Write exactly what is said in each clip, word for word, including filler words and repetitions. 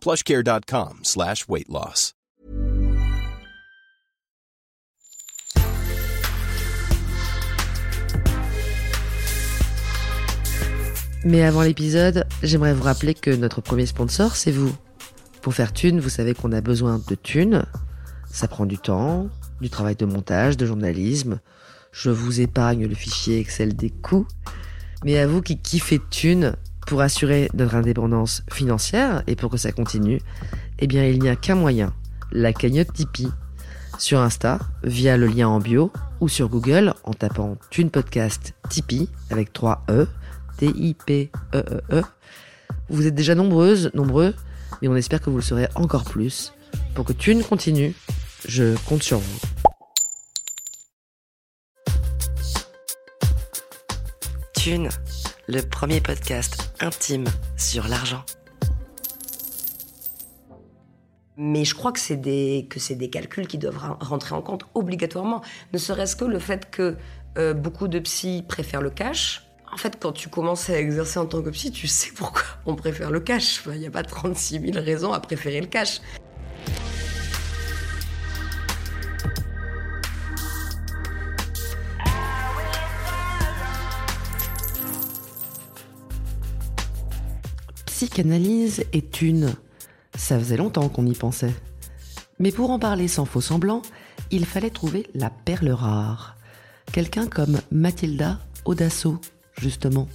PlushCare.com slash weight loss. Mais avant l'épisode, j'aimerais vous rappeler que notre premier sponsor, c'est vous. Pour faire Thune, vous savez qu'on a besoin de thunes. Ça prend du temps, du travail de montage, de journalisme. Je vous épargne le fichier Excel des coûts. Mais à vous qui kiffez Thune, pour assurer notre indépendance financière et pour que ça continue, eh bien il n'y a qu'un moyen, la cagnotte Tipeee. Sur Insta, via le lien en bio, ou sur Google en tapant Thune Podcast Tipeee avec trois E. T I P E E E. Vous êtes déjà nombreuses, nombreux, mais on espère que vous le serez encore plus. Pour que Thune continue, je compte sur vous. Thune, le premier podcast intime sur l'argent. Mais je crois que c'est des, que c'est des calculs qui doivent rentrer en compte obligatoirement. Ne serait-ce que le fait que euh, beaucoup de psys préfèrent le cash. En fait, quand tu commences à exercer en tant que psy, tu sais pourquoi on préfère le cash. Enfin, il n'y a pas trente-six mille raisons à préférer le cash. Psychanalyse et Thune, ça faisait longtemps qu'on y pensait. Mais pour en parler sans faux semblant, il fallait trouver la perle rare. Quelqu'un comme Mathilda Audasso, justement,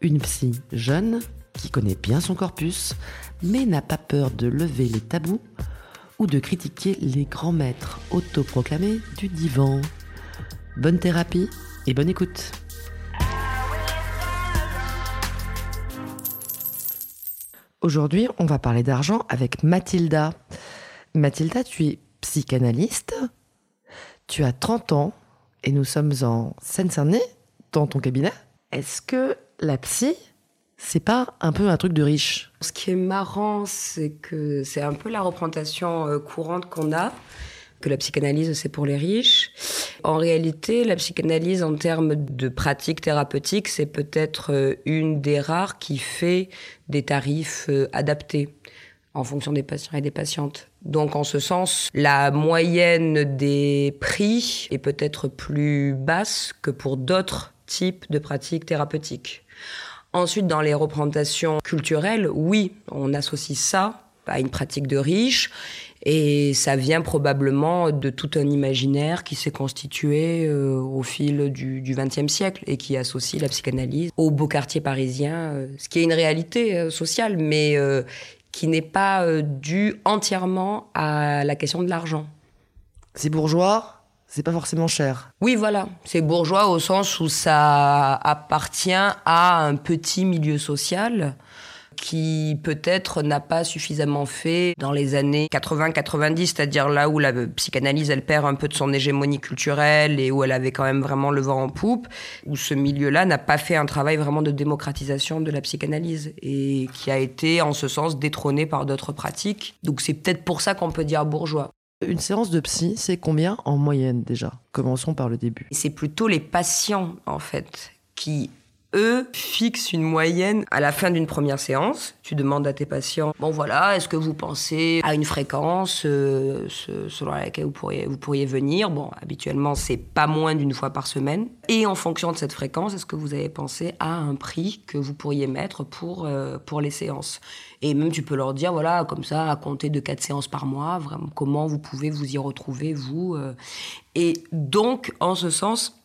une psy jeune qui connaît bien son corpus mais n'a pas peur de lever les tabous ou de critiquer les grands maîtres autoproclamés du divan. Bonne thérapie et bonne écoute. Aujourd'hui, on va parler d'argent avec Mathilda. Mathilda, tu es psychanalyste, tu as trente ans et nous sommes en Seine-Saint-Denis, dans ton cabinet. Est-ce que la psy, c'est pas un peu un truc de riche ? Ce qui est marrant, c'est que c'est un peu la représentation courante qu'on a, que la psychanalyse, c'est pour les riches. En réalité, la psychanalyse, en termes de pratique thérapeutique, c'est peut-être une des rares qui fait des tarifs adaptés en fonction des patients et des patientes. Donc, en ce sens, la moyenne des prix est peut-être plus basse que pour d'autres type de pratique thérapeutique. Ensuite, dans les représentations culturelles, oui, on associe ça à une pratique de riche et ça vient probablement de tout un imaginaire qui s'est constitué euh, au fil du, du vingtième siècle et qui associe la psychanalyse au beau quartier parisien, euh, ce qui est une réalité euh, sociale, mais euh, qui n'est pas euh, due entièrement à la question de l'argent. C'est bourgeois ? C'est pas forcément cher. Oui, voilà. C'est bourgeois au sens où ça appartient à un petit milieu social qui peut-être n'a pas suffisamment fait dans les années quatre-vingts quatre-vingt-dix, c'est-à-dire là où la psychanalyse, elle perd un peu de son hégémonie culturelle et où elle avait quand même vraiment le vent en poupe, où ce milieu-là n'a pas fait un travail vraiment de démocratisation de la psychanalyse et qui a été, en ce sens, détrôné par d'autres pratiques. Donc c'est peut-être pour ça qu'on peut dire bourgeois. Une séance de psy, c'est combien en moyenne déjà ? Commençons par le début. C'est plutôt les patients, en fait, qui, eux, fixent une moyenne à la fin d'une première séance. Tu demandes à tes patients, bon voilà, est-ce que vous pensez à une fréquence euh, selon laquelle vous pourriez, vous pourriez venir ? Bon, habituellement, c'est pas moins d'une fois par semaine. Et en fonction de cette fréquence, est-ce que vous avez pensé à un prix que vous pourriez mettre pour, euh, pour les séances ? Et même, tu peux leur dire, voilà, comme ça, à compter de quatre séances par mois, vraiment, comment vous pouvez vous y retrouver, vous. Euh. Et donc, en ce sens,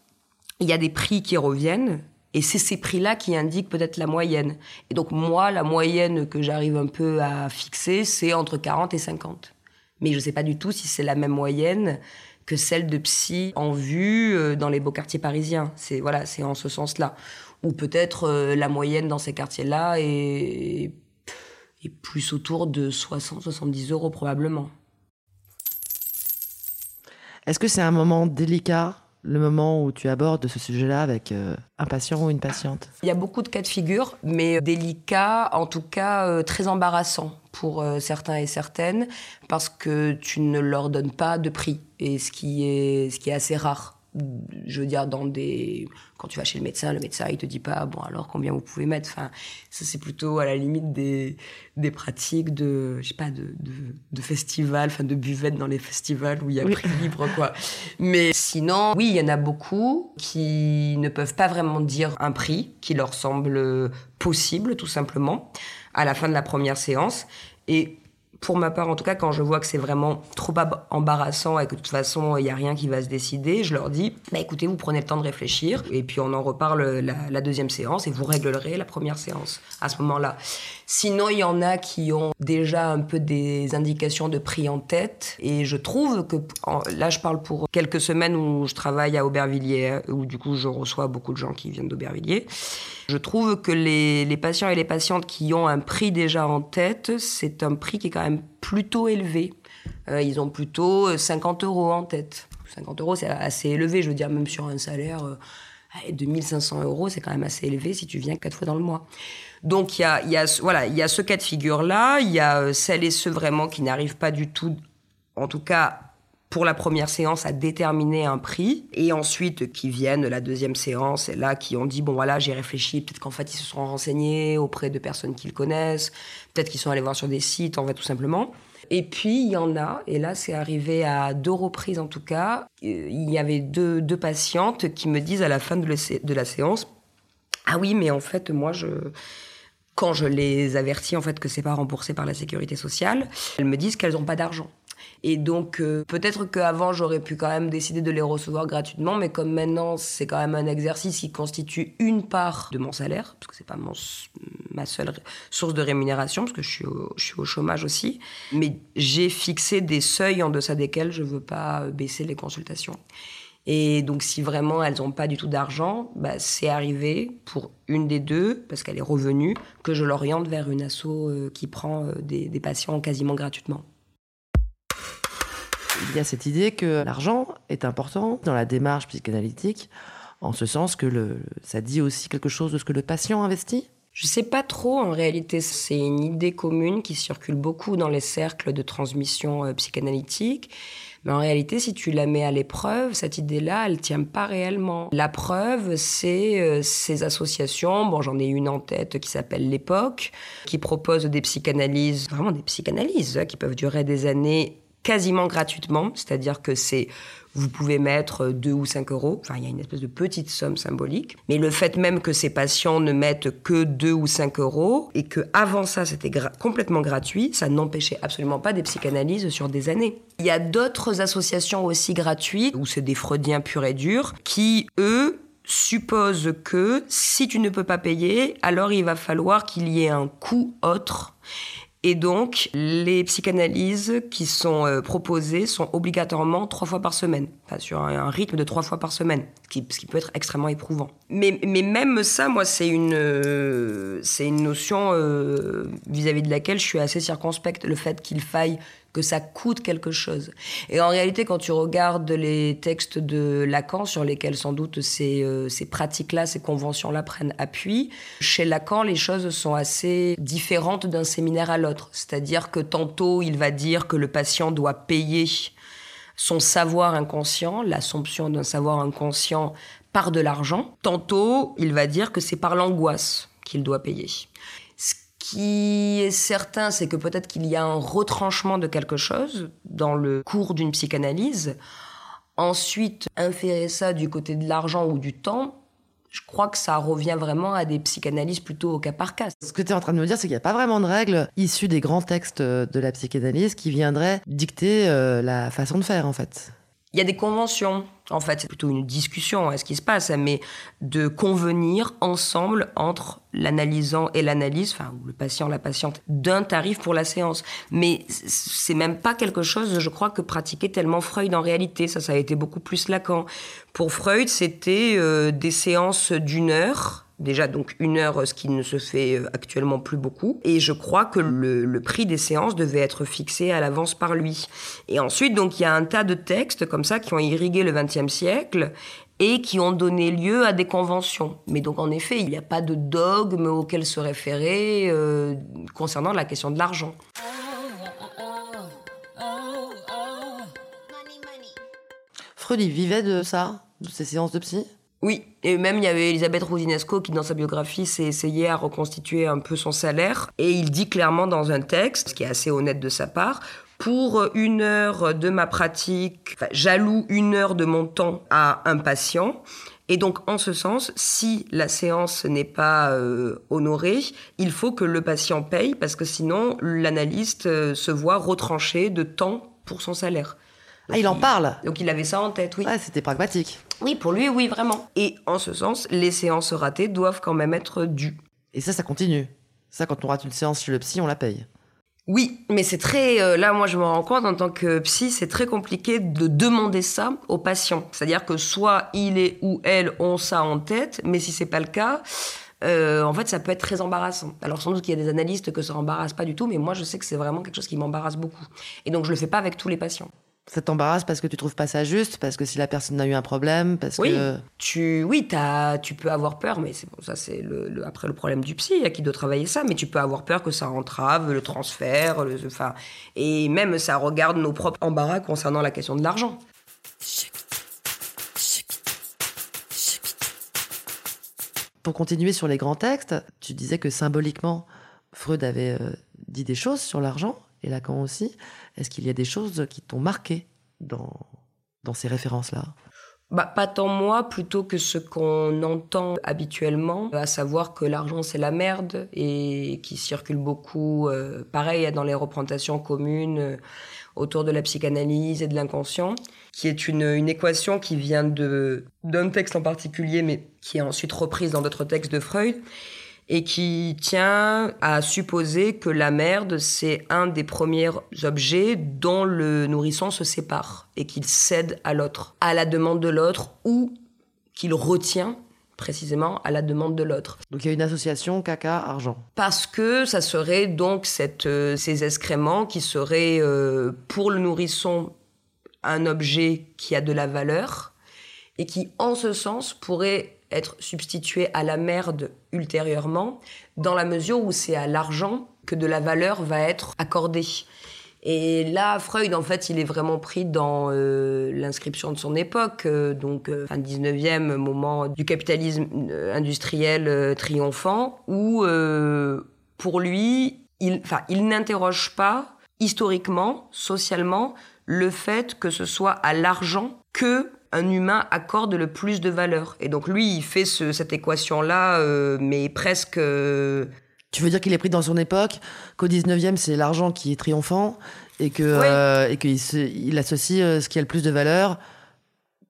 il y a des prix qui reviennent, et c'est ces prix-là qui indiquent peut-être la moyenne. Et donc, moi, la moyenne que j'arrive un peu à fixer, c'est entre quarante et cinquante. Mais je ne sais pas du tout si c'est la même moyenne que celle de psy en vue euh, dans les beaux quartiers parisiens. C'est, voilà, c'est en ce sens-là. Ou peut-être euh, la moyenne dans ces quartiers-là est... et plus autour de soixante à soixante-dix euros probablement. Est-ce que c'est un moment délicat, le moment où tu abordes ce sujet-là avec euh, un patient ou une patiente? Il y a beaucoup de cas de figure, mais délicat, en tout cas euh, très embarrassant pour euh, certains et certaines, parce que tu ne leur donnes pas de prix, et ce qui est, ce qui est assez rare. Je veux dire, dans des... quand tu vas chez le médecin, le médecin, il te dit pas, bon, alors combien vous pouvez mettre? Enfin, ça, c'est plutôt à la limite des, des pratiques de, je sais pas, de, de, de festivals, enfin, de buvettes dans les festivals où il y a oui. prix libre, quoi. Mais sinon, oui, il y en a beaucoup qui ne peuvent pas vraiment dire un prix qui leur semble possible, tout simplement, à la fin de la première séance. Et pour ma part, en tout cas, quand je vois que c'est vraiment trop embarrassant et que de toute façon, il n'y a rien qui va se décider, je leur dis, bah, écoutez, vous prenez le temps de réfléchir et puis on en reparle la, la deuxième séance et vous réglerez la première séance à ce moment-là. Sinon, il y en a qui ont déjà un peu des indications de prix en tête et je trouve que, en, là, je parle pour quelques semaines où je travaille à Aubervilliers, où du coup, je reçois beaucoup de gens qui viennent d'Aubervilliers. Je trouve que les, les patients et les patientes qui ont un prix déjà en tête, c'est un prix qui est quand même plutôt élevé. Euh, ils ont plutôt cinquante euros en tête. cinquante euros, c'est assez élevé, je veux dire, même sur un salaire euh, de mille cinq cents euros, c'est quand même assez élevé si tu viens quatre fois dans le mois. Donc, il y a, y a, voilà, y a ce cas de figure-là, il y a celles et ceux vraiment qui n'arrivent pas du tout, en tout cas pour la première séance, à déterminer un prix, et ensuite qui viennent la deuxième séance, et là, qui ont dit, bon voilà, j'ai réfléchi, peut-être qu'en fait, ils se seront renseignés auprès de personnes qu'ils connaissent, peut-être qu'ils sont allés voir sur des sites, en fait, tout simplement. Et puis, il y en a, et là, c'est arrivé à deux reprises, en tout cas, il y avait deux, deux patientes qui me disent à la fin de, le, de la séance, « Ah oui, mais en fait, moi, je... » Quand je les avertis, en fait, que c'est pas remboursé par la sécurité sociale, elles me disent qu'elles n'ont pas d'argent. Et donc, euh, peut-être qu'avant, j'aurais pu quand même décider de les recevoir gratuitement, mais comme maintenant, c'est quand même un exercice qui constitue une part de mon salaire, parce que c'est pas mon, ma seule source de rémunération, parce que je suis, au, je suis au chômage aussi, mais j'ai fixé des seuils en deçà desquels je veux pas baisser les consultations. Et donc, si vraiment elles n'ont pas du tout d'argent, bah, c'est arrivé pour une des deux, parce qu'elle est revenue, que je l'oriente vers une asso euh, qui prend euh, des, des patients quasiment gratuitement. Il y a cette idée que l'argent est important dans la démarche psychanalytique, en ce sens que le, ça dit aussi quelque chose de ce que le patient investit. Je sais pas trop, en réalité, c'est une idée commune qui circule beaucoup dans les cercles de transmission euh, psychanalytique. Mais en réalité, si tu la mets à l'épreuve, cette idée-là, elle tient pas réellement. La preuve, c'est euh, ces associations. Bon, j'en ai une en tête qui s'appelle L'époque, qui propose des psychanalyses, vraiment des psychanalyses, hein, qui peuvent durer des années quasiment gratuitement. C'est-à-dire que c'est, vous pouvez mettre deux ou cinq euros. Enfin, il y a une espèce de petite somme symbolique. Mais le fait même que ces patients ne mettent que deux ou cinq euros et que avant ça, c'était gra- complètement gratuit, ça n'empêchait absolument pas des psychanalyses sur des années. Il y a d'autres associations aussi gratuites, où c'est des freudiens purs et durs, qui, eux, supposent que si tu ne peux pas payer, alors il va falloir qu'il y ait un coût autre. Et donc, les psychanalyses qui sont euh, proposées sont obligatoirement trois fois par semaine, enfin, sur un, un rythme de trois fois par semaine, ce qui, ce qui peut être extrêmement éprouvant. Mais, mais même ça, moi, c'est une, euh, c'est une notion euh, vis-à-vis de laquelle je suis assez circonspecte, le fait qu'il faille que ça coûte quelque chose. Et en réalité, quand tu regardes les textes de Lacan, sur lesquels sans doute ces, euh, ces pratiques-là, ces conventions-là prennent appui, chez Lacan, les choses sont assez différentes d'un séminaire à l'autre. C'est-à-dire que tantôt, il va dire que le patient doit payer son savoir inconscient, l'assomption d'un savoir inconscient par de l'argent. Tantôt, il va dire que c'est par l'angoisse qu'il doit payer. Ce qui est certain, c'est que peut-être qu'il y a un retranchement de quelque chose dans le cours d'une psychanalyse. Ensuite, inférer ça du côté de l'argent ou du temps, je crois que ça revient vraiment à des psychanalyses plutôt au cas par cas. Ce que tu es en train de me dire, c'est qu'il n'y a pas vraiment de règles issues des grands textes de la psychanalyse qui viendraient dicter euh, la façon de faire, en fait. Il y a des conventions, en fait. C'est plutôt une discussion à ce qui se passe, mais de convenir ensemble entre l'analysant et l'analyse, enfin, ou le patient, la patiente, d'un tarif pour la séance. Mais c'est même pas quelque chose, je crois, que pratiquait tellement Freud en réalité. Ça, ça a été beaucoup plus Lacan. Pour Freud, c'était euh, des séances d'une heure Déjà, donc, une heure, ce qui ne se fait actuellement plus beaucoup. Et je crois que le, le prix des séances devait être fixé à l'avance par lui. Et ensuite, donc, il y a un tas de textes comme ça qui ont irrigué le XXe siècle et qui ont donné lieu à des conventions. Mais donc, en effet, il n'y a pas de dogme auquel se référer euh, concernant la question de l'argent. Freud, il vivait de ça, de ces séances de psy ? Oui, et même il y avait Elisabeth Rosinesco qui, dans sa biographie, s'est essayée à reconstituer un peu son salaire. Et il dit clairement dans un texte, ce qui est assez honnête de sa part, « Pour une heure de ma pratique, enfin, j'alloue une heure de mon temps à un patient. » Et donc, en ce sens, si la séance n'est pas euh, honorée, il faut que le patient paye, parce que sinon, l'analyste euh, se voit retranché de temps pour son salaire. Donc, ah, il en parle. Donc il avait ça en tête, oui. Ah, c'était pragmatique. Oui, pour lui, oui, vraiment. Et en ce sens, les séances ratées doivent quand même être dues. Et ça, ça continue. Ça, quand on rate une séance chez le psy, on la paye. Oui, mais c'est très... Euh, là, moi, je me rends compte, en tant que psy, c'est très compliqué de demander ça aux patients. C'est-à-dire que soit il et ou elle ont ça en tête, mais si c'est pas le cas... Euh, en fait, ça peut être très embarrassant. Alors, sans doute qu'il y a des analystes que ça embarrasse pas du tout, mais moi, je sais que c'est vraiment quelque chose qui m'embarrasse beaucoup. Et donc, je le fais pas avec tous les patients. Ça t'embarrasse parce que tu trouves pas ça juste, parce que si la personne a eu un problème, parce oui, que... Tu, oui, t'as, tu peux avoir peur, mais c'est, bon, ça, c'est le, le, après le problème du psy, il y a qui doit travailler ça, mais tu peux avoir peur que ça entrave le transfert, le, enfin, et même ça regarde nos propres embarras concernant la question de l'argent. Pour continuer sur les grands textes, tu disais que symboliquement, Freud avait euh, dit des choses sur l'argent, et Lacan aussi. Est-ce qu'il y a des choses qui t'ont marqué dans, dans ces références-là ? Bah, pas tant moi, plutôt que ce qu'on entend habituellement, à savoir que l'argent c'est la merde et qui circule beaucoup, euh, pareil, dans les représentations communes euh, autour de la psychanalyse et de l'inconscient, qui est une, une équation qui vient de, d'un texte en particulier, mais qui est ensuite reprise dans d'autres textes de Freud, et qui tient à supposer que la merde, c'est un des premiers objets dont le nourrisson se sépare et qu'il cède à l'autre, à la demande de l'autre, ou qu'il retient précisément à la demande de l'autre. Donc il y a une association caca-argent. Parce que ça serait donc cette, euh, ces excréments qui seraient euh, pour le nourrisson un objet qui a de la valeur et qui, en ce sens, pourrait être substitué à la merde ultérieurement, dans la mesure où c'est à l'argent que de la valeur va être accordée. Et là, Freud, en fait, il est vraiment pris dans euh, l'inscription de son époque, euh, donc euh, fin dix-neuvième, moment du capitalisme euh, industriel euh, triomphant, où, euh, pour lui, il, il n'interroge pas, historiquement, socialement, le fait que ce soit à l'argent que un humain accorde le plus de valeur. Et donc lui, il fait ce, cette équation-là, euh, mais presque... Euh... Tu veux dire qu'il est pris dans son époque, qu'au dix-neuvième, c'est l'argent qui est triomphant, et que, oui. euh, et qu'il se, il associe euh, ce qui a le plus de valeur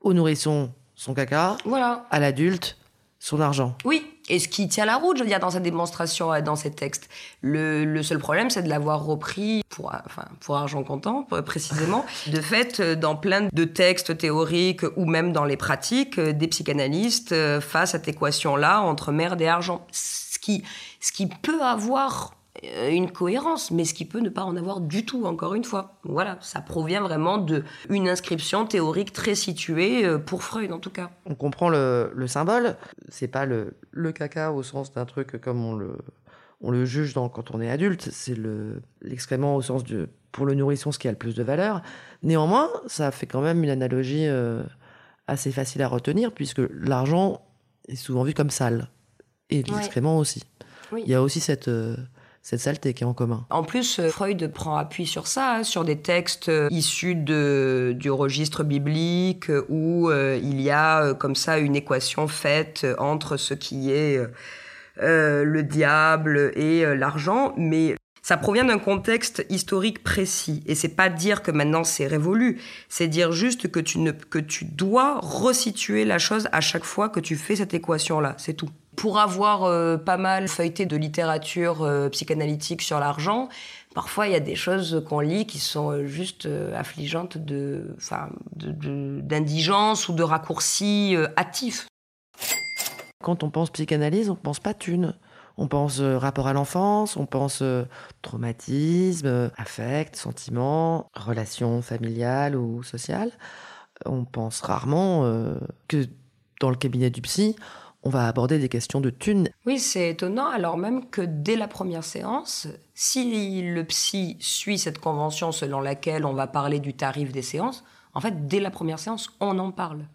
au nourrisson, son caca, voilà. À l'adulte, son argent. Oui, et ce qui tient la route, je veux dire, dans sa démonstration, dans ses textes. Le, le seul problème, c'est de l'avoir repris, pour, enfin, pour argent comptant, précisément, de fait, dans plein de textes théoriques ou même dans les pratiques des psychanalystes face à cette équation-là entre merde et argent. Ce qui, ce qui peut avoir une cohérence, mais ce qui peut ne pas en avoir du tout, encore une fois. Voilà, ça provient vraiment d'une inscription théorique très située, pour Freud en tout cas. On comprend le, le symbole, c'est pas le, le caca au sens d'un truc comme on le, on le juge dans, quand on est adulte, c'est le, l'excrément au sens de, pour le nourrisson, ce qui a le plus de valeur. Néanmoins, ça fait quand même une analogie euh, assez facile à retenir, puisque l'argent est souvent vu comme sale, et l'excrément ouais. aussi. Oui. Il y a aussi cette... Euh, cette saleté qui est en commun. En plus, Freud prend appui sur ça, hein, sur des textes issus de, du registre biblique où euh, il y a euh, comme ça une équation faite entre ce qui est euh, le diable et euh, l'argent, mais ça provient d'un contexte historique précis. Et c'est pas dire que maintenant c'est révolu, c'est dire juste que tu, ne, que tu dois resituer la chose à chaque fois que tu fais cette équation-là, c'est tout. Pour avoir euh, pas mal feuilleté de littérature euh, psychanalytique sur l'argent, parfois il y a des choses qu'on lit qui sont juste euh, affligeantes de, enfin, de, de, d'indigence ou de raccourcis euh, hâtifs. Quand on pense psychanalyse, on ne pense pas Thune. On pense euh, rapport à l'enfance, on pense euh, traumatisme, euh, affect, sentiment, relation familiale ou sociale. On pense rarement euh, que dans le cabinet du psy, on va aborder des questions de Thune. Oui, c'est étonnant, alors même que dès la première séance, si le psy suit cette convention selon laquelle on va parler du tarif des séances, en fait, dès la première séance, on en parle.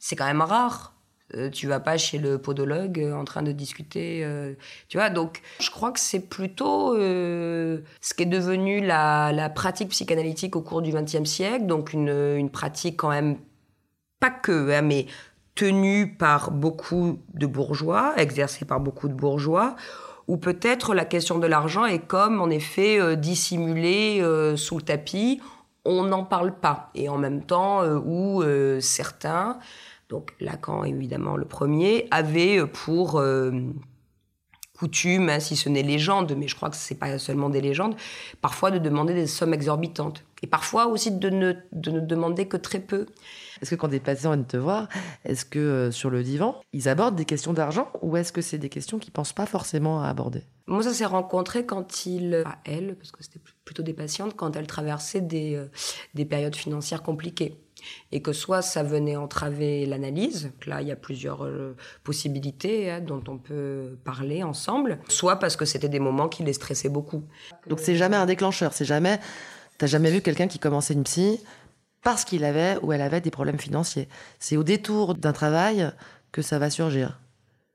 C'est quand même rare. Euh, tu vas pas chez le podologue euh, en train de discuter, euh, tu vois. Donc, je crois que c'est plutôt euh, ce qui est devenu la, la pratique psychanalytique au cours du XXe siècle, donc une, une pratique quand même, pas que, hein, mais tenue par beaucoup de bourgeois, exercée par beaucoup de bourgeois, où peut-être la question de l'argent est comme, en effet, euh, dissimulée euh, sous le tapis, on n'en parle pas. Et en même temps, euh, où euh, certains... Donc Lacan, évidemment, le premier, avait pour euh, coutume, hein, si ce n'est légende, mais je crois que ce n'est pas seulement des légendes, parfois de demander des sommes exorbitantes. Et parfois aussi de ne, de ne demander que très peu. Est-ce que quand des patients viennent te voir, est-ce que euh, sur le divan, ils abordent des questions d'argent ou est-ce que c'est des questions qu'ils ne pensent pas forcément à aborder ? Moi, ça s'est rencontré quand ils, à elles, parce que c'était plutôt des patientes, quand elles traversaient des, euh, des périodes financières compliquées. Et que soit ça venait entraver l'analyse, donc là il y a plusieurs euh, possibilités hein, dont on peut parler ensemble, soit parce que c'était des moments qui les stressaient beaucoup. Donc c'est jamais un déclencheur, c'est jamais, t'as jamais vu quelqu'un qui commençait une psy parce qu'il avait ou elle avait des problèmes financiers. C'est au détour d'un travail que ça va surgir.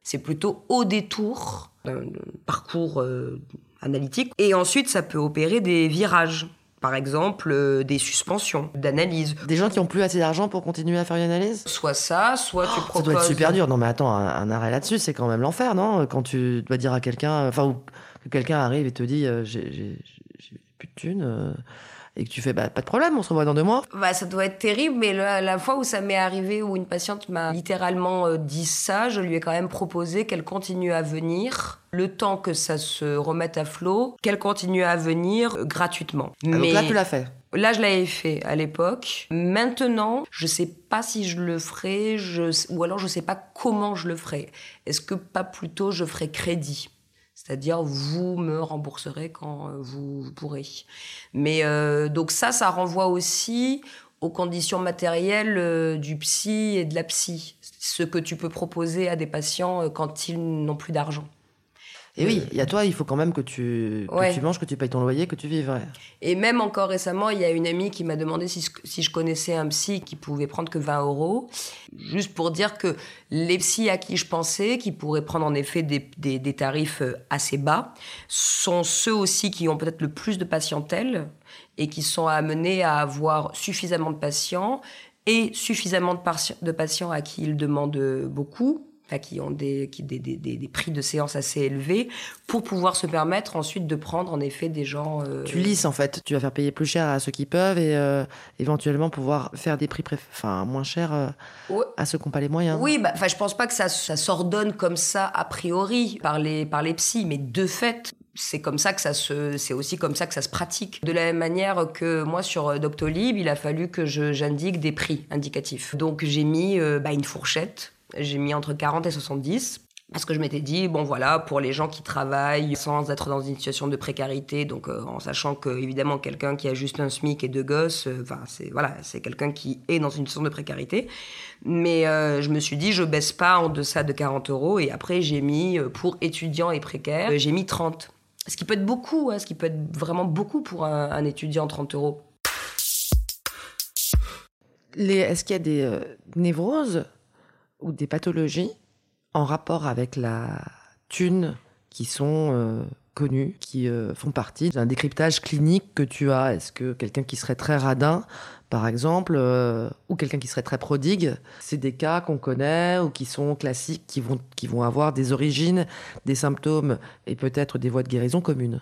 C'est plutôt au détour d'un parcours euh, analytique. Et ensuite ça peut opérer des virages. Par exemple, euh, des suspensions d'analyse. Des gens qui n'ont plus assez d'argent pour continuer à faire une analyse ? Soit ça, soit oh, tu proposes... Ça doit être super dur. Non mais attends, un, un arrêt là-dessus, c'est quand même l'enfer, non ? Quand tu dois dire à quelqu'un... Enfin, ou que quelqu'un arrive et te dit euh, « j'ai, j'ai, j'ai plus de thunes euh, ». Et que tu fais bah, « pas de problème, on se revoit dans deux mois ». Bah, ça doit être terrible, mais la, la fois où ça m'est arrivé, où une patiente m'a littéralement euh, dit ça, je lui ai quand même proposé qu'elle continue à venir... le temps que ça se remette à flot, qu'elle continue à venir euh, gratuitement. Ah, donc là, tu l'as fait ? Là, je l'avais fait à l'époque. Maintenant, je ne sais pas si je le ferai, je... ou alors je ne sais pas comment je le ferai. Est-ce que pas plutôt je ferai crédit ? C'est-à-dire, vous me rembourserez quand vous pourrez. Mais euh, donc ça, ça renvoie aussi aux conditions matérielles euh, du psy et de la psy. Ce que tu peux proposer à des patients euh, quand ils n'ont plus d'argent. Et oui, il y a toi, il faut quand même que tu, que ouais. tu manges, que tu payes ton loyer, que tu vives. Ouais. Et même encore récemment, il y a une amie qui m'a demandé si, si je connaissais un psy qui pouvait prendre que vingt euros, juste pour dire que les psys à qui je pensais, qui pourraient prendre en effet des, des, des tarifs assez bas, sont ceux aussi qui ont peut-être le plus de patientèle et qui sont amenés à avoir suffisamment de patients et suffisamment de, pati- de patients à qui ils demandent beaucoup, qui ont des, qui, des, des, des prix de séance assez élevés, pour pouvoir se permettre ensuite de prendre en effet des gens... Euh... Tu lisses en fait, tu vas faire payer plus cher à ceux qui peuvent et euh, éventuellement pouvoir faire des prix préf... enfin, moins chers euh, ouais. à ceux qui n'ont pas les moyens. Oui, bah, je pense pas que ça, ça s'ordonne comme ça a priori par les, par les psys, mais de fait... C'est comme ça que ça se, c'est aussi comme ça que ça se pratique. De la même manière que moi sur Doctolib, il a fallu que je, j'indique des prix indicatifs. Donc j'ai mis euh, bah, une fourchette. J'ai mis entre quarante et soixante-dix, parce que je m'étais dit, bon voilà, pour les gens qui travaillent sans être dans une situation de précarité, donc euh, en sachant que, évidemment, quelqu'un qui a juste un SMIC et deux gosses, euh, enfin, c'est, voilà, c'est quelqu'un qui est dans une situation de précarité. Mais euh, je me suis dit, je baisse pas en deçà de quarante euros, et après, j'ai mis, euh, pour étudiants et précaires, euh, j'ai mis trente. Ce qui peut être beaucoup, hein, ce qui peut être vraiment beaucoup pour un, un étudiant, trente euros. Les, est-ce qu'il y a des euh, névroses ou des pathologies en rapport avec la thune qui sont euh, connues, qui euh, font partie d'un décryptage clinique que tu as. Est-ce que quelqu'un qui serait très radin, par exemple, euh, ou quelqu'un qui serait très prodigue, c'est des cas qu'on connaît ou qui sont classiques, qui vont, qui vont avoir des origines, des symptômes et peut-être des voies de guérison communes ?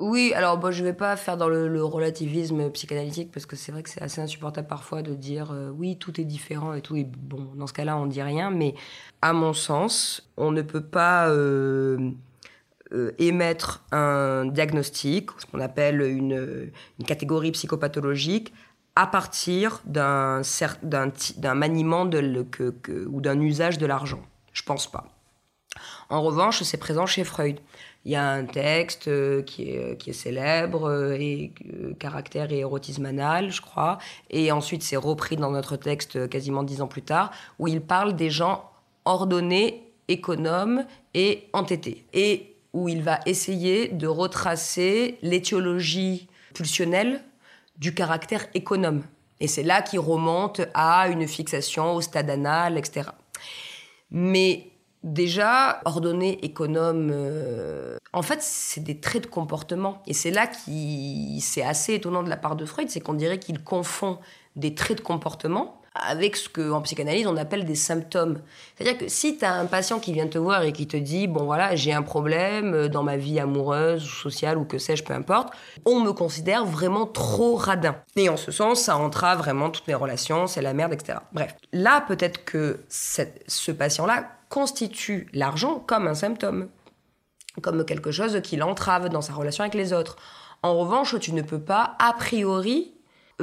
Oui, alors bon, je ne vais pas faire dans le, le relativisme psychanalytique parce que c'est vrai que c'est assez insupportable parfois de dire euh, oui, tout est différent et tout. Et bon, dans ce cas-là, on ne dit rien. Mais à mon sens, on ne peut pas euh, euh, émettre un diagnostic, ce qu'on appelle une, une catégorie psychopathologique, à partir d'un, d'un, d'un maniement de le, que, que, ou d'un usage de l'argent. Je ne pense pas. En revanche, c'est présent chez Freud. Il y a un texte qui est, qui est célèbre, et, euh, Caractère et érotisme anal, je crois. Et ensuite, c'est repris dans notre texte quasiment dix ans plus tard, où il parle des gens ordonnés, économes et entêtés. Et où il va essayer de retracer l'étiologie pulsionnelle du caractère économe. Et c'est là qu'il remonte à une fixation au stade anal, et cetera. Mais déjà, ordonné, économe, euh, en fait, c'est des traits de comportement. Et c'est là que c'est assez étonnant de la part de Freud, c'est qu'on dirait qu'il confond des traits de comportement avec ce qu'en psychanalyse, on appelle des symptômes. C'est-à-dire que si tu as un patient qui vient te voir et qui te dit « Bon, voilà, j'ai un problème dans ma vie amoureuse, sociale ou que sais-je, peu importe, on me considère vraiment trop radin. » Et en ce sens, ça entrave vraiment toutes mes relations, c'est la merde, et cetera. Bref. Là, peut-être que cette, ce patient-là constitue l'argent comme un symptôme, comme quelque chose qui l'entrave dans sa relation avec les autres. En revanche, tu ne peux pas, a priori,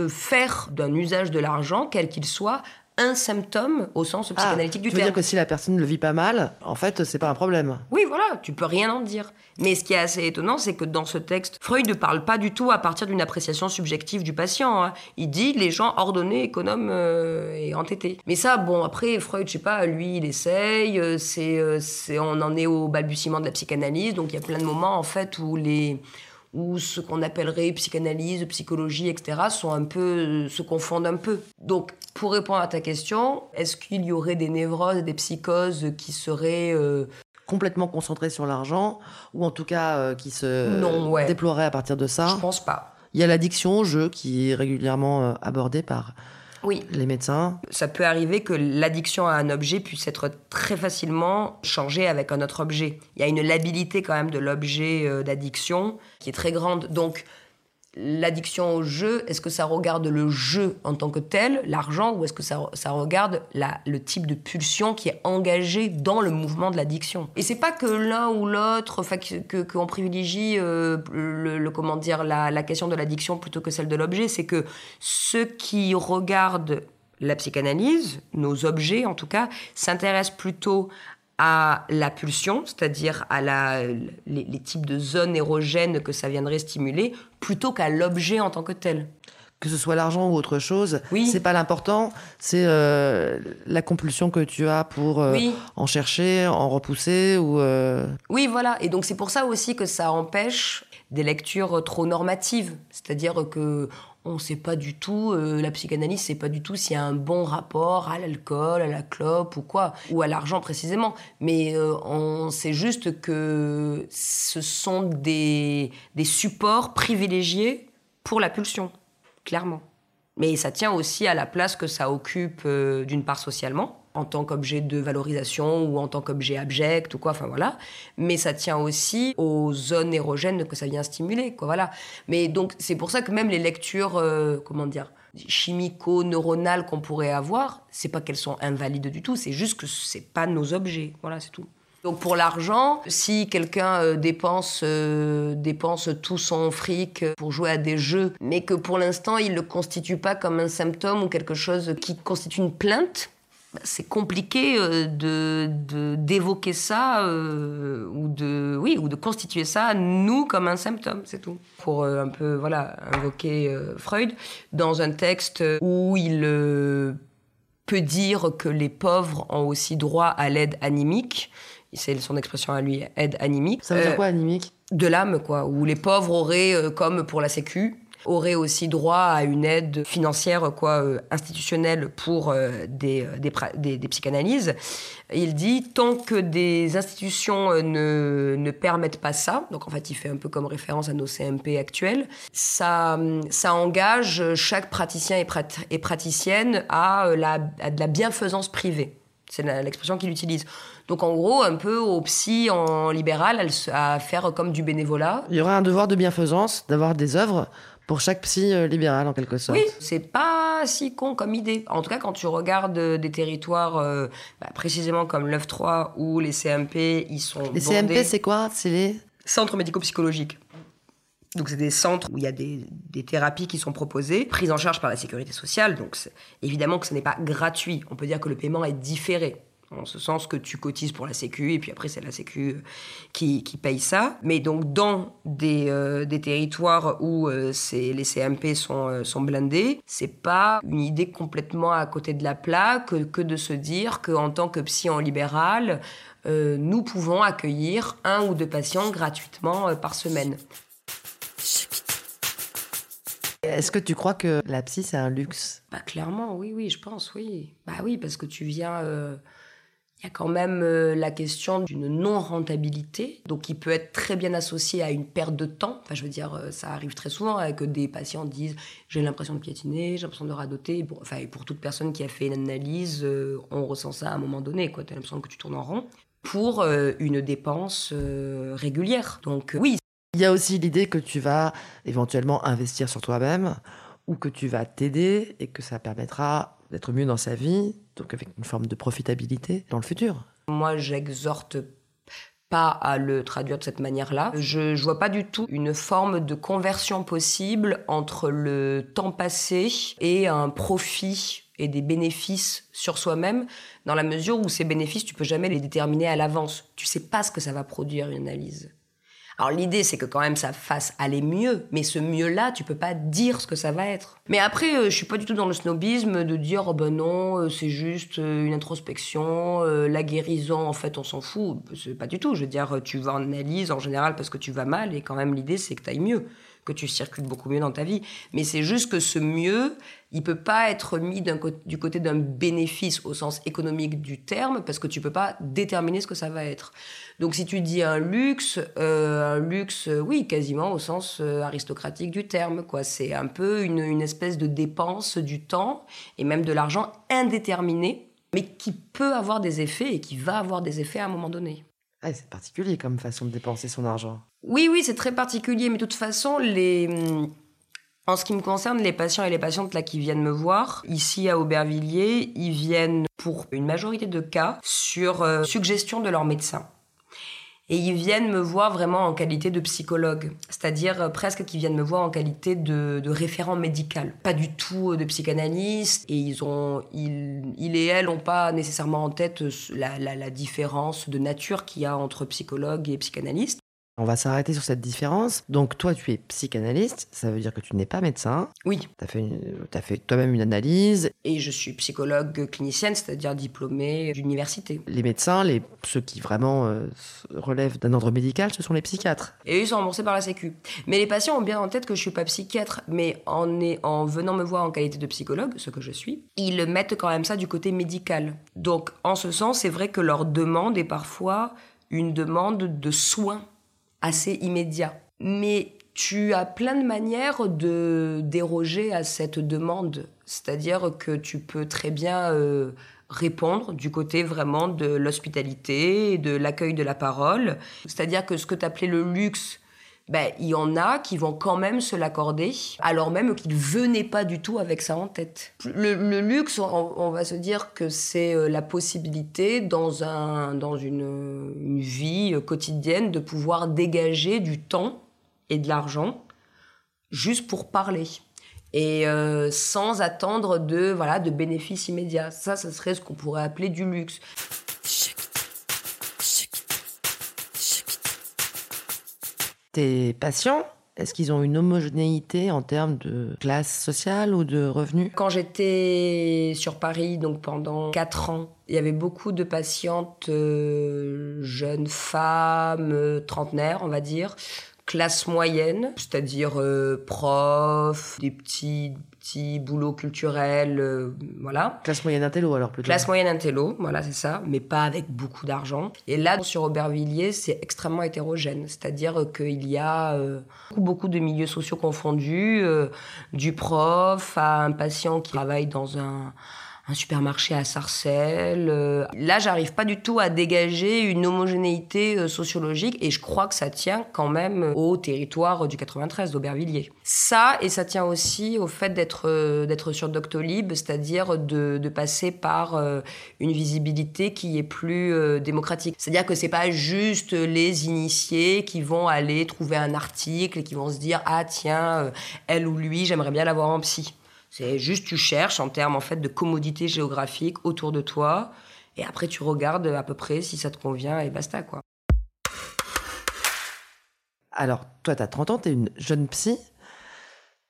faire d'un usage de l'argent, quel qu'il soit, un symptôme au sens psychanalytique ah, du terme. Tu veux dire que si la personne ne le vit pas mal, en fait, c'est pas un problème. Oui, voilà, tu peux rien en dire. Mais ce qui est assez étonnant, c'est que dans ce texte, Freud ne parle pas du tout à partir d'une appréciation subjective du patient. Hein. Il dit les gens ordonnés, économes euh, et entêtés. Mais ça, bon, après, Freud, je sais pas, lui, il essaye, euh, c'est, euh, c'est, on en est au balbutiement de la psychanalyse, donc il y a plein de moments, en fait, où les... où ce qu'on appellerait psychanalyse, psychologie, et cetera, sont un peu, se confondent un peu. Donc, pour répondre à ta question, est-ce qu'il y aurait des névroses, des psychoses qui seraient... Euh... complètement concentrées sur l'argent, ou en tout cas euh, qui se non, ouais. déploieraient à partir de ça ? Je pense pas. Il y a l'addiction au jeu qui est régulièrement abordée par... Oui. Les médecins. Ça peut arriver que l'addiction à un objet puisse être très facilement changée avec un autre objet. Il y a une labilité quand même de l'objet d'addiction qui est très grande. Donc, l'addiction au jeu, est-ce que ça regarde le jeu en tant que tel, l'argent, ou est-ce que ça, ça regarde la, le type de pulsion qui est engagée dans le mouvement de l'addiction ? Et c'est pas que l'un ou l'autre, enfin, que, que on privilégie euh, le, le, comment dire, la, la question de l'addiction plutôt que celle de l'objet, c'est que ceux qui regardent la psychanalyse, nos objets en tout cas, s'intéressent plutôt à la pulsion, c'est-à-dire à la, les, les types de zones érogènes que ça viendrait stimuler, plutôt qu'à l'objet en tant que tel. Que ce soit l'argent ou autre chose, oui. C'est pas l'important, c'est euh, la compulsion que tu as pour euh, oui. en chercher, en repousser. Ou, euh... Oui, voilà. Et donc c'est pour ça aussi que ça empêche des lectures trop normatives, c'est-à-dire que on sait pas du tout, euh, la psychanalyse sait pas du tout s'il y a un bon rapport à l'alcool, à la clope ou quoi, ou à l'argent précisément. Mais euh, on sait juste que ce sont des, des supports privilégiés pour la pulsion, clairement. Mais ça tient aussi à la place que ça occupe euh, d'une part socialement, en tant qu'objet de valorisation ou en tant qu'objet abject ou quoi, enfin voilà. Mais ça tient aussi aux zones érogènes que ça vient stimuler, quoi, voilà. Mais donc, c'est pour ça que même les lectures, euh, comment dire, chimico-neuronales qu'on pourrait avoir, c'est pas qu'elles sont invalides du tout, c'est juste que c'est pas nos objets, voilà, c'est tout. Donc pour l'argent, si quelqu'un dépense, euh, dépense tout son fric pour jouer à des jeux, mais que pour l'instant, il le constitue pas comme un symptôme ou quelque chose qui constitue une plainte, c'est compliqué de, de, d'évoquer ça euh, ou, de, oui, ou de constituer ça, nous, comme un symptôme, c'est tout. Pour euh, un peu voilà, invoquer euh, Freud, dans un texte où il euh, peut dire que les pauvres ont aussi droit à l'aide animique, c'est son expression à lui, aide animique. Ça veut euh, dire quoi, animique ? De l'âme, quoi, où les pauvres auraient, euh, comme pour la Sécu, aurait aussi droit à une aide financière, quoi, euh, institutionnelle pour euh, des, des, des, des psychanalyses. Il dit, tant que des institutions ne, ne permettent pas ça, donc en fait, il fait un peu comme référence à nos C M P actuels, ça, ça engage chaque praticien et, prat, et praticienne à, la, à de la bienfaisance privée. C'est l'expression qu'il utilise. Donc en gros, un peu aux psy en libéral, à faire comme du bénévolat. Il y aurait un devoir de bienfaisance, d'avoir des œuvres pour chaque psy libéral, en quelque sorte. Oui, c'est pas si con comme idée. En tout cas, quand tu regardes des territoires, euh, bah, précisément comme l'œuf trois, où les C M P, ils sont Les bondés. C M P, c'est quoi ? C'est les centres médico-psychologiques. Donc, c'est des centres où il y a des, des thérapies qui sont proposées, prises en charge par la sécurité sociale. Donc, évidemment que ce n'est pas gratuit. On peut dire que le paiement est différé. en ce sens que tu cotises pour la Sécu, et puis après, c'est la Sécu qui, qui paye ça. Mais donc, dans des, euh, des territoires où euh, c'est, les C M P sont, euh, sont blindés, c'est pas une idée complètement à côté de la plaque que, que de se dire qu'en tant que psy en libéral, euh, nous pouvons accueillir un ou deux patients gratuitement euh, par semaine. Est-ce que tu crois que la psy, c'est un luxe ? Bah, clairement, oui, oui, je pense, oui. Bah oui, parce que tu viens... Euh... Il y a quand même euh, la question d'une non-rentabilité, donc qui peut être très bien associée à une perte de temps. Enfin, je veux dire, euh, ça arrive très souvent hein, que des patients disent « j'ai l'impression de piétiner, j'ai l'impression de radoter bon, ». Enfin, et pour toute personne qui a fait une analyse, euh, on ressent ça à un moment donné, quoi. Tu as l'impression que tu tournes en rond pour euh, une dépense euh, régulière. Donc euh, oui. Il y a aussi l'idée que tu vas éventuellement investir sur toi-même ou que tu vas t'aider et que ça permettra d'être mieux dans sa vie, donc avec une forme de profitabilité dans le futur. Moi, j'exhorte pas à le traduire de cette manière-là. Je, je vois pas du tout une forme de conversion possible entre le temps passé et un profit et des bénéfices sur soi-même, dans la mesure où ces bénéfices, tu peux jamais les déterminer à l'avance. Tu sais pas ce que ça va produire, une analyse. Alors l'idée, c'est que quand même ça fasse aller mieux, mais ce mieux-là, tu peux pas dire ce que ça va être. Mais après, euh, je suis pas du tout dans le snobisme de dire oh ben non, euh, c'est juste euh, une introspection, euh, la guérison, en fait, on s'en fout. C'est pas du tout. Je veux dire, tu vas en analyse en général parce que tu vas mal, et quand même l'idée, c'est que t'ailles mieux, que tu circules beaucoup mieux dans ta vie. Mais c'est juste que ce mieux, il peut pas être mis d'un co- du côté d'un bénéfice au sens économique du terme, parce que tu peux pas déterminer ce que ça va être. Donc si tu dis un luxe, euh, un luxe, oui, quasiment au sens euh, aristocratique du terme, quoi. C'est un peu une, une espèce de dépense du temps et même de l'argent indéterminé, mais qui peut avoir des effets et qui va avoir des effets à un moment donné. Ah, c'est particulier comme façon de dépenser son argent. Oui, oui, c'est très particulier, mais de toute façon, les... en ce qui me concerne, les patients et les patientes là, qui viennent me voir, ici à Aubervilliers, ils viennent pour une majorité de cas sur euh, suggestion de leur médecin. Et ils viennent me voir vraiment en qualité de psychologue, c'est-à-dire presque qu'ils viennent me voir en qualité de, de référent médical, pas du tout de psychanalyste. Et ils ont, ils, ils et elles n'ont pas nécessairement en tête la, la, la différence de nature qu'il y a entre psychologue et psychanalyste. On va s'arrêter sur cette différence. Donc toi, tu es psychanalyste, ça veut dire que tu n'es pas médecin. Oui. Tu as fait, t'as fait toi-même une analyse. Et je suis psychologue clinicienne, c'est-à-dire diplômée d'université. Les médecins, les, ceux qui vraiment euh, relèvent d'un ordre médical, ce sont les psychiatres. Et ils sont remboursés par la Sécu. Mais les patients ont bien en tête que je ne suis pas psychiatre, mais en, est, en venant me voir en qualité de psychologue, ce que je suis, ils mettent quand même ça du côté médical. Donc en ce sens, c'est vrai que leur demande est parfois une demande de soins assez immédiat. Mais tu as plein de manières de déroger à cette demande. C'est-à-dire que tu peux très bien euh, répondre du côté vraiment de l'hospitalité, et de l'accueil de la parole. C'est-à-dire que ce que tu appelais le luxe, ben, il y en a qui vont quand même se l'accorder, alors même qu'ils venaient pas du tout avec ça en tête. Le, le luxe, on, on va se dire que c'est la possibilité dans, un, dans une, une vie quotidienne de pouvoir dégager du temps et de l'argent juste pour parler. Et euh, sans attendre de, voilà, de bénéfices immédiats. Ça, ça serait ce qu'on pourrait appeler du luxe. Tes patients, est-ce qu'ils ont une homogénéité en termes de classe sociale ou de revenus ? Quand j'étais sur Paris, donc pendant quatre ans, il y avait beaucoup de patientes euh, jeunes femmes, trentenaires, on va dire, classe moyenne, c'est-à-dire euh, profs, des petits, petits boulots culturels, euh, voilà. Classe moyenne intello alors plutôt. Classe moyenne intello, voilà, c'est ça, mais pas avec beaucoup d'argent. Et là, sur Aubervilliers, c'est extrêmement hétérogène, c'est-à-dire qu'il y a euh, beaucoup, beaucoup de milieux sociaux confondus, euh, du prof à un patient qui travaille dans un... un supermarché à Sarcelles. Là, j'arrive pas du tout à dégager une homogénéité sociologique et je crois que ça tient quand même au territoire du quatre-vingt-treize d'Aubervilliers. Ça, et ça tient aussi au fait d'être, d'être sur Doctolib, c'est-à-dire de, de passer par une visibilité qui est plus démocratique. C'est-à-dire que c'est pas juste les initiés qui vont aller trouver un article et qui vont se dire « Ah tiens, elle ou lui, j'aimerais bien l'avoir en psy ». C'est juste, tu cherches en termes en fait, de commodité géographique autour de toi Et après, tu regardes à peu près si ça te convient et basta, quoi. Alors, toi, t'as trente ans, t'es une jeune psy.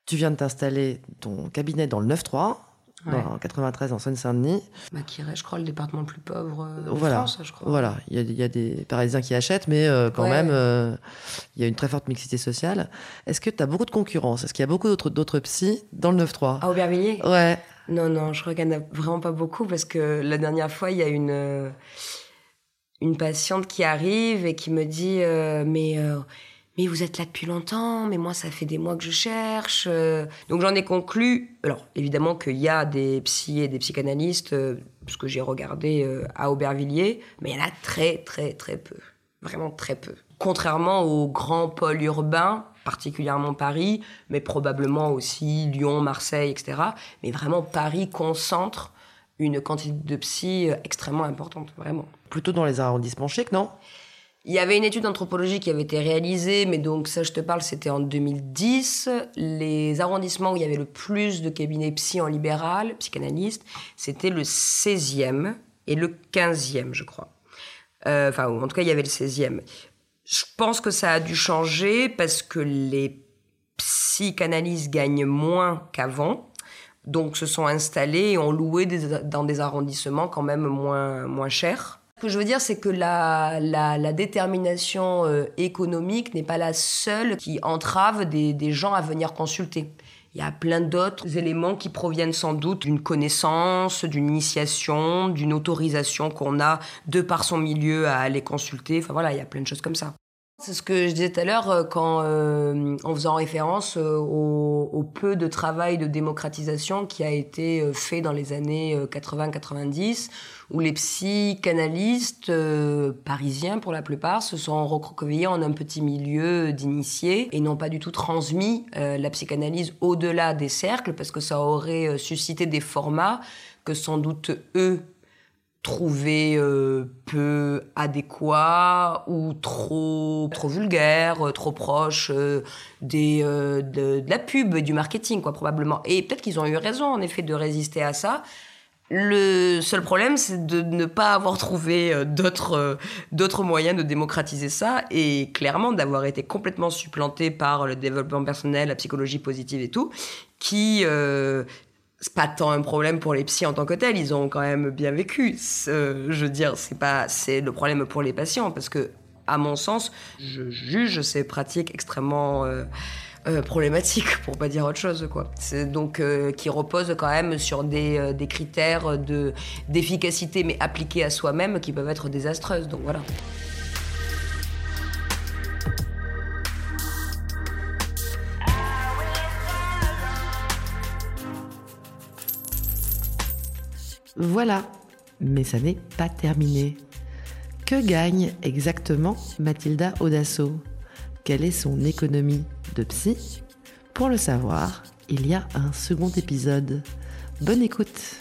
Tu viens de t'installer ton cabinet dans le neuf trois, ouais. En quatre-vingt-treize, en Seine-Saint-Denis. Maquillerais, je crois, le département le plus pauvre de voilà. France, je crois. Voilà, il y, y a des Parisiens qui achètent, mais euh, quand ouais. même, il euh, y a une très forte mixité sociale. Est-ce que t'as beaucoup de concurrence ? Est-ce qu'il y a beaucoup d'autres, d'autres psys dans le neuf trois ? À Aubervilliers ? Ouais. Non, non, je crois qu'il n'y en a vraiment pas beaucoup, parce que la dernière fois, il y a une... Euh, une patiente qui arrive et qui me dit euh, « Mais... Euh, Mais vous êtes là depuis longtemps, mais moi, ça fait des mois que je cherche. » Donc, j'en ai conclu... Alors, évidemment qu'il y a des psys et des psychanalystes, euh, parce que j'ai regardé euh, à Aubervilliers, mais il y en a très, très, très peu. Vraiment très peu. Contrairement aux grands pôles urbains, particulièrement Paris, mais probablement aussi Lyon, Marseille, et cetera. Mais vraiment, Paris concentre une quantité de psy extrêmement importante, vraiment. Plutôt dans les arrondissements chics, non ? Il y avait une étude d'anthropologie qui avait été réalisée, mais donc ça, je te parle, c'était en deux mille dix. Les arrondissements où il y avait le plus de cabinets psy en libéral, psychanalystes, c'était le seizième et le quinzième, je crois. Euh, enfin, en tout cas, il y avait le seizième. Je pense que ça a dû changer parce que les psychanalystes gagnent moins qu'avant, donc se sont installés et ont loué des, dans des arrondissements quand même moins, moins chers. Ce que je veux dire, c'est que la, la, la détermination euh, économique n'est pas la seule qui entrave des, des gens à venir consulter. Il y a plein d'autres éléments qui proviennent sans doute d'une connaissance, d'une initiation, d'une autorisation qu'on a de par son milieu à aller consulter. Enfin voilà, il y a plein de choses comme ça. C'est ce que je disais tout à l'heure quand, euh, en faisant référence euh, au, au peu de travail de démocratisation qui a été euh, fait dans les années euh, quatre-vingts quatre-vingt-dix, où les psychanalystes euh, parisiens, pour la plupart, se sont recroquevillés en un petit milieu d'initiés et n'ont pas du tout transmis euh, la psychanalyse au-delà des cercles, parce que ça aurait euh, suscité des formats que sans doute eux trouvé euh, peu adéquat ou trop, trop vulgaire, trop proche euh, des, euh, de, de la pub et du marketing, quoi, probablement. Et peut-être qu'ils ont eu raison, en effet, de résister à ça. Le seul problème, c'est de ne pas avoir trouvé euh, d'autres, euh, d'autres moyens de démocratiser ça et clairement d'avoir été complètement supplanté par le développement personnel, la psychologie positive et tout, qui... Euh, c'est pas tant un problème pour les psys en tant que tels, ils ont quand même bien vécu. Euh, je veux dire, c'est pas, c'est le problème pour les patients, parce que, à mon sens, je juge ces pratiques extrêmement euh, euh, problématiques, pour pas dire autre chose, quoi. C'est donc euh, qui reposent quand même sur des, euh, des critères de, d'efficacité, mais appliqués à soi-même, qui peuvent être désastreuses. Donc voilà. Voilà, mais ça n'est pas terminé. Que gagne exactement Mathilda Audasso ? Quelle est son économie de psy ? Pour le savoir, il y a un second épisode. Bonne écoute.